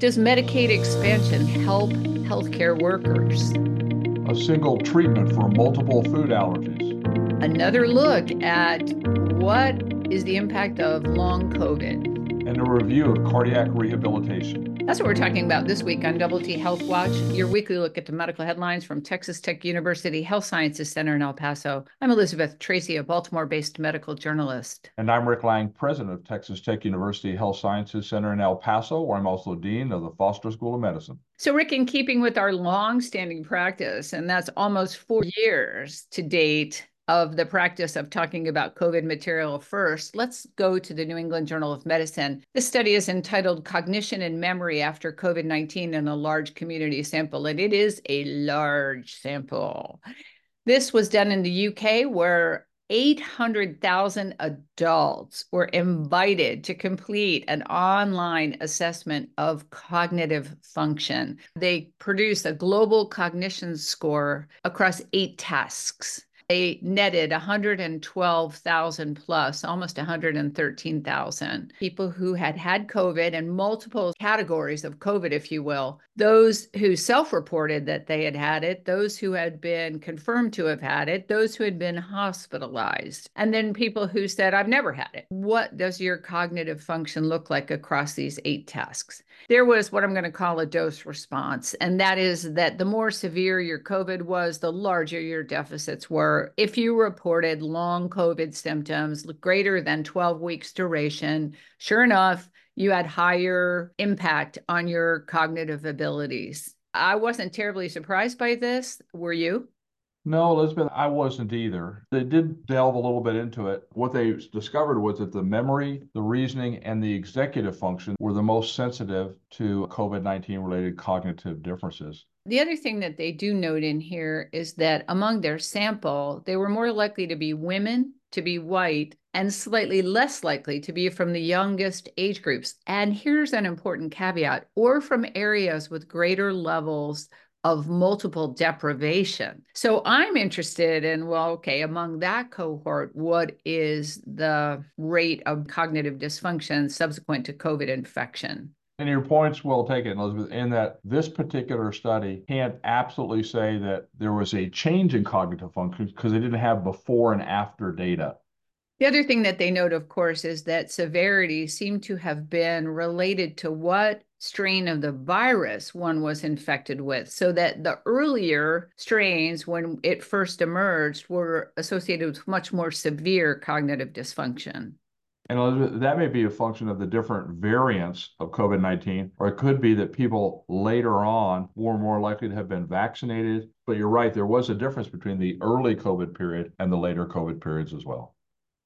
Does Medicaid expansion help healthcare workers? A single treatment for multiple food allergies. Another look at what is the impact of long COVID. And a review of cardiac rehabilitation. That's what we're talking about this week on TT HealthWatch, your weekly look at the medical headlines from Texas Tech University Health Sciences Center in El Paso. I'm Elizabeth Tracy, a Baltimore-based medical journalist. And I'm Rick Lang, president of Texas Tech University Health Sciences Center in El Paso, where I'm also dean of the Foster School of Medicine. So Rick, in keeping with our long-standing practice, and that's almost 4 years to date of the practice of talking about COVID material first, let's go to the New England Journal of Medicine. This study is entitled Cognition and Memory After COVID-19 in a Large Community Sample, and it is a large sample. This was done in the UK, where 800,000 adults were invited to complete an online assessment of cognitive function. They produced a global cognition score across 8 tasks. They netted 112,000 plus, almost 113,000 people who had had COVID and multiple categories of COVID, if you will. Those who self-reported that they had had it, those who had been confirmed to have had it, those who had been hospitalized, and then people who said, I've never had it. What does your cognitive function look like across these 8 tasks? There was what I'm going to call a dose response, and that is that the more severe your COVID was, the larger your deficits were. If you reported long COVID symptoms greater than 12 weeks duration, sure enough, you had higher impact on your cognitive abilities. I wasn't terribly surprised by this. Were you? No, Elizabeth, I wasn't either. They did delve a little bit into it. What they discovered was that the memory, the reasoning, and the executive function were the most sensitive to COVID-19 related cognitive differences. The other thing that they do note in here is that among their sample, they were more likely to be women, to be white, and slightly less likely to be from the youngest age groups. And here's an important caveat, or from areas with greater levels of multiple deprivation. So I'm interested in, well, okay, among that cohort, what is the rate of cognitive dysfunction subsequent to COVID infection? And your point's well taken, Elizabeth, in that this particular study can't absolutely say that there was a change in cognitive function because they didn't have before and after data. The other thing that they note, of course, is that severity seemed to have been related to what strain of the virus one was infected with, so that the earlier strains, when it first emerged, were associated with much more severe cognitive dysfunction. And Elizabeth, that may be a function of the different variants of COVID-19, or it could be that people later on were more likely to have been vaccinated. But you're right, there was a difference between the early COVID period and the later COVID periods as well.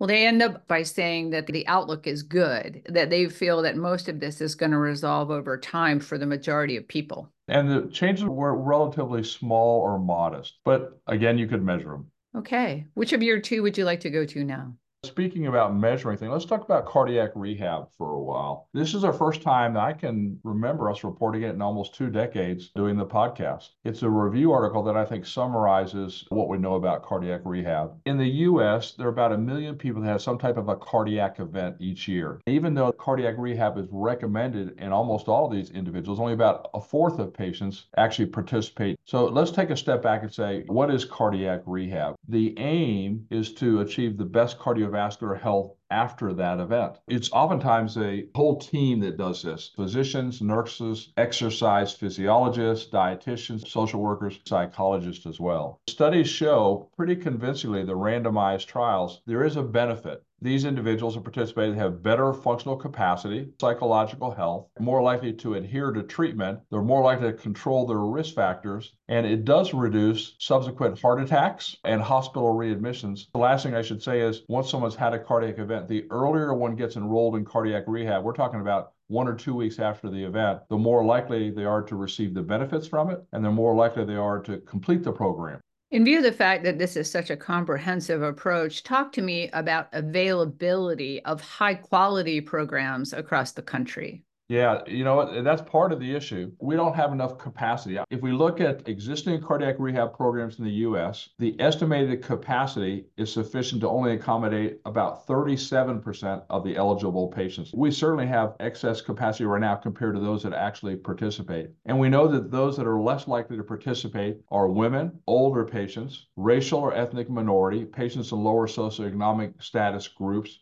Well, they end up by saying that the outlook is good, that they feel that most of this is going to resolve over time for the majority of people. And the changes were relatively small or modest, but again, you could measure them. Okay. Which of your 2 would you like to go to now? Speaking about measuring things, let's talk about cardiac rehab for a while. This is our first time that I can remember us reporting it in almost 2 decades doing the podcast. It's a review article that I think summarizes what we know about cardiac rehab. In the U.S., there are about 1 million people that have some type of a cardiac event each year. Even though cardiac rehab is recommended in almost all of these individuals, only about 1/4 of patients actually participate. So let's take a step back and say, what is cardiac rehab? The aim is to achieve the best cardiovascular health after that event. It's oftentimes a whole team that does this. Physicians, nurses, exercise physiologists, dietitians, social workers, psychologists as well. Studies show pretty convincingly, the randomized trials, there is a benefit. These individuals who participated have better functional capacity, psychological health, more likely to adhere to treatment. They're more likely to control their risk factors, and it does reduce subsequent heart attacks and hospital readmissions. The last thing I should say is once someone's had a cardiac event, the earlier one gets enrolled in cardiac rehab, we're talking about 1 or 2 weeks after the event, the more likely they are to receive the benefits from it, and the more likely they are to complete the program. In view of the fact that this is such a comprehensive approach, talk to me about availability of high-quality programs across the country. Yeah, you know, that's part of the issue. We don't have enough capacity. If we look at existing cardiac rehab programs in the U.S., the estimated capacity is sufficient to only accommodate about 37% of the eligible patients. We certainly have excess capacity right now compared to those that actually participate. And we know that those that are less likely to participate are women, older patients, racial or ethnic minority, patients in lower socioeconomic status groups.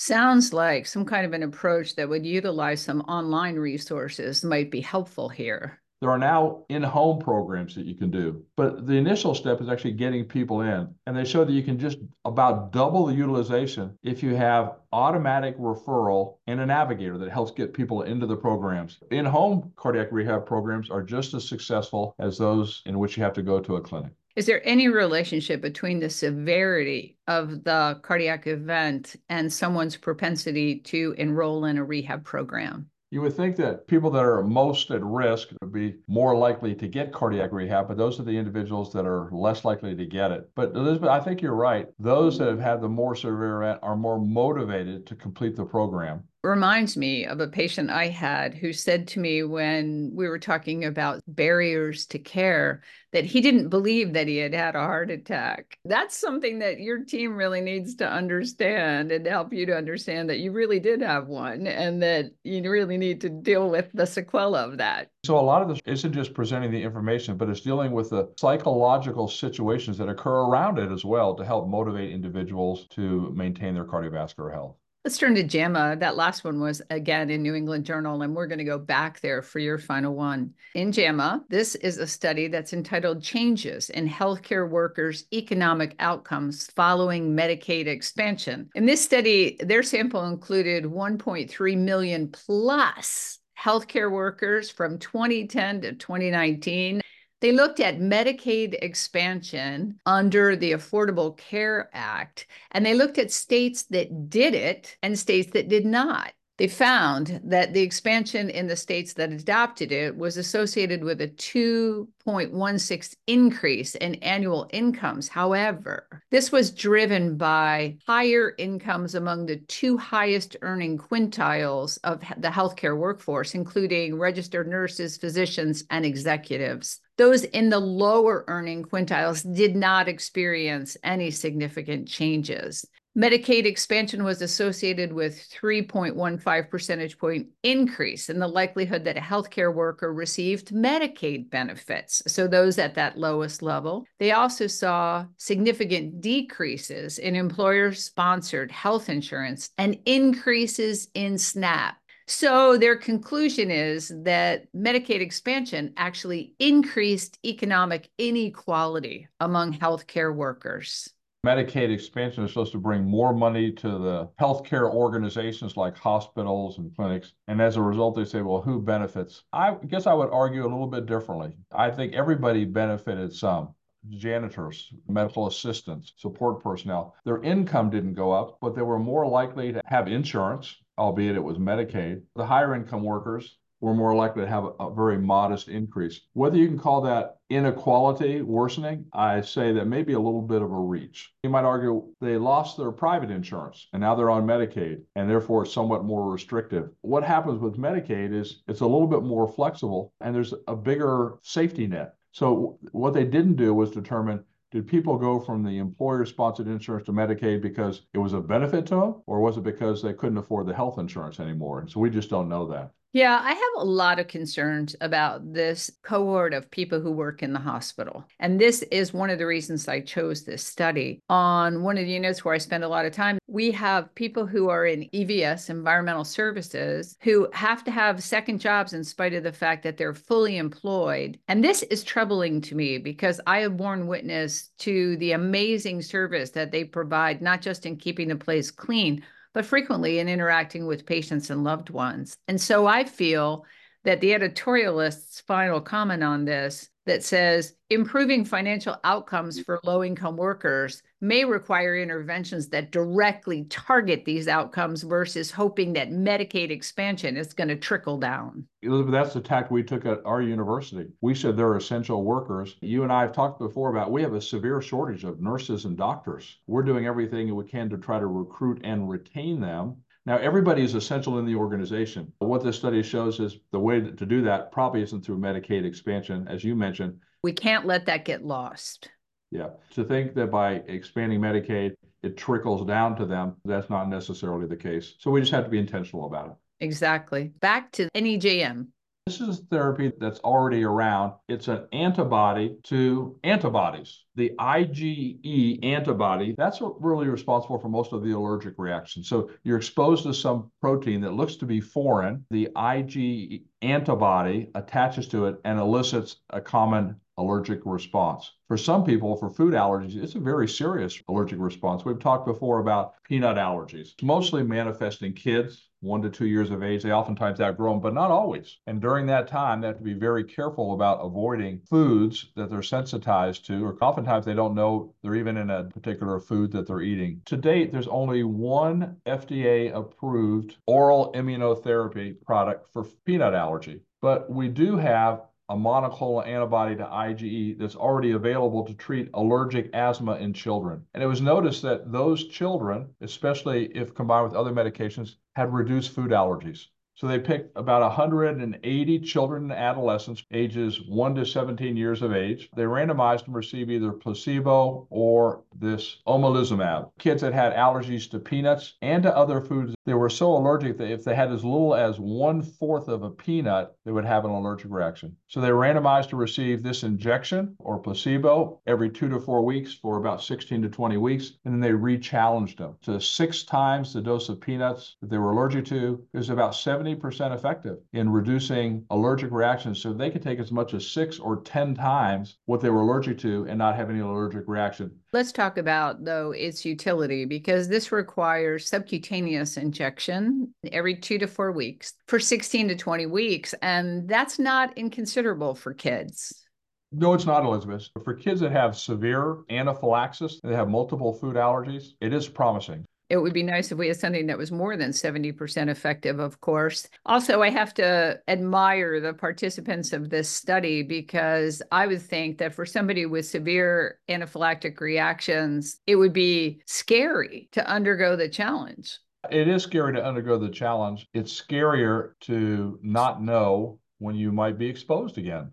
Sounds like some kind of an approach that would utilize some online resources might be helpful here. There are now in-home programs that you can do, but the initial step is actually getting people in. And they show that you can just about double the utilization if you have automatic referral and a navigator that helps get people into the programs. In-home cardiac rehab programs are just as successful as those in which you have to go to a clinic. Is there any relationship between the severity of the cardiac event and someone's propensity to enroll in a rehab program? You would think that people that are most at risk would be more likely to get cardiac rehab, but those are the individuals that are less likely to get it. But Elizabeth, I think you're right. Those that have had the more severe event are more motivated to complete the program. Reminds me of a patient I had who said to me when we were talking about barriers to care that he didn't believe that he had had a heart attack. That's something that your team really needs to understand and help you to understand that you really did have one and that you really need to deal with the sequelae of that. So a lot of this isn't just presenting the information, but it's dealing with the psychological situations that occur around it as well to help motivate individuals to maintain their cardiovascular health. Let's turn to JAMA. That last one was, again, in New England Journal, and we're going to go back there for your final one. In JAMA, this is a study that's entitled Changes in Healthcare Workers' Economic Outcomes Following Medicaid Expansion. In this study, their sample included 1.3 million plus healthcare workers from 2010 to 2019. They looked at Medicaid expansion under the Affordable Care Act, and they looked at states that did it and states that did not. They found that the expansion in the states that adopted it was associated with a 2.16 increase in annual incomes. However, this was driven by higher incomes among the two highest earning quintiles of the healthcare workforce, including registered nurses, physicians, and executives. Those in the lower earning quintiles did not experience any significant changes. Medicaid expansion was associated with 3.15 percentage point increase in the likelihood that a healthcare worker received Medicaid benefits. So those at that lowest level. They also saw significant decreases in employer-sponsored health insurance and increases in SNAP. So their conclusion is that Medicaid expansion actually increased economic inequality among healthcare workers. Medicaid expansion is supposed to bring more money to the healthcare organizations like hospitals and clinics. And as a result, they say, well, who benefits? I guess I would argue a little bit differently. I think everybody benefited some. Janitors, medical assistants, support personnel. Their income didn't go up, but they were more likely to have insurance, albeit it was Medicaid. The higher income workers were more likely to have a very modest increase. Whether you can call that inequality worsening, I say that may be a little bit of a reach. You might argue they lost their private insurance and now they're on Medicaid and therefore it's somewhat more restrictive. What happens with Medicaid is it's a little bit more flexible and there's a bigger safety net. So what they didn't do was determine, did people go from the employer-sponsored insurance to Medicaid because it was a benefit to them, or was it because they couldn't afford the health insurance anymore? And so we just don't know that. Yeah, I have a lot of concerns about this cohort of people who work in the hospital. And this is one of the reasons I chose this study. On one of the units where I spend a lot of time, we have people who are in EVS, environmental services, who have to have second jobs in spite of the fact that they're fully employed. And this is troubling to me because I have borne witness to the amazing service that they provide, not just in keeping the place clean, but frequently in interacting with patients and loved ones. And so I feel that the editorialist's final comment on this that says, improving financial outcomes for low-income workers may require interventions that directly target these outcomes versus hoping that Medicaid expansion is going to trickle down. Elizabeth, that's the tack we took at our university. We said they're essential workers. You and I have talked before about we have a severe shortage of nurses and doctors. We're doing everything we can to try to recruit and retain them. Now, everybody is essential in the organization. What this study shows is the way to do that probably isn't through Medicaid expansion, as you mentioned. We can't let that get lost. Yeah. To think that by expanding Medicaid, it trickles down to them, that's not necessarily the case. So we just have to be intentional about it. Exactly. Back to NEJM. This is therapy that's already around. It's an antibody to antibodies. The IgE antibody, that's really responsible for most of the allergic reactions. So you're exposed to some protein that looks to be foreign. The IgE antibody attaches to it and elicits a common allergic response. For some people, for food allergies, it's a very serious allergic response. We've talked before about peanut allergies. It's mostly manifesting kids, 1 to 2 years of age. They oftentimes outgrow them, but not always. And during that time, they have to be very careful about avoiding foods that they're sensitized to, or oftentimes they don't know they're even in a particular food that they're eating. To date, there's only one FDA-approved oral immunotherapy product for peanut allergy, but we do have a monoclonal antibody to IgE that's already available to treat allergic asthma in children. And it was noticed that those children, especially if combined with other medications, had reduced food allergies. So they picked about 180 children and adolescents, ages 1 to 17 years of age. They randomized them to receive either placebo or this omalizumab. Kids that had allergies to peanuts and to other foods, they were so allergic that if they had as little as 1/4 of a peanut, they would have an allergic reaction. So they randomized to receive this injection or placebo every 2 to 4 weeks for about 16 to 20 weeks, and then they re-challenged them to 6 times the dose of peanuts that they were allergic to. It was about 70% effective in reducing allergic reactions, so they could take as much as 6 or 10 times what they were allergic to and not have any allergic reaction. Let's talk about, though, its utility, because this requires subcutaneous injection every 2 to 4 weeks for 16 to 20 weeks, and that's not inconsiderable for kids. No, it's not, Elizabeth. For kids that have severe anaphylaxis, they have multiple food allergies, it is promising. It would be nice if we had something that was more than 70% effective, of course. Also, I have to admire the participants of this study, because I would think that for somebody with severe anaphylactic reactions, it would be scary to undergo the challenge. It is scary to undergo the challenge. It's scarier to not know when you might be exposed again.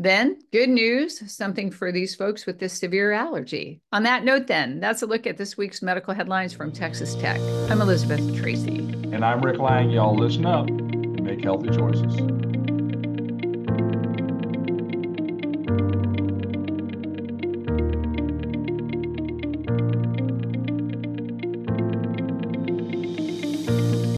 Then, good news, something for these folks with this severe allergy. On that note then, that's a look at this week's medical headlines from Texas Tech. I'm Elizabeth Tracy. And I'm Rick Lang. Y'all listen up and make healthy choices.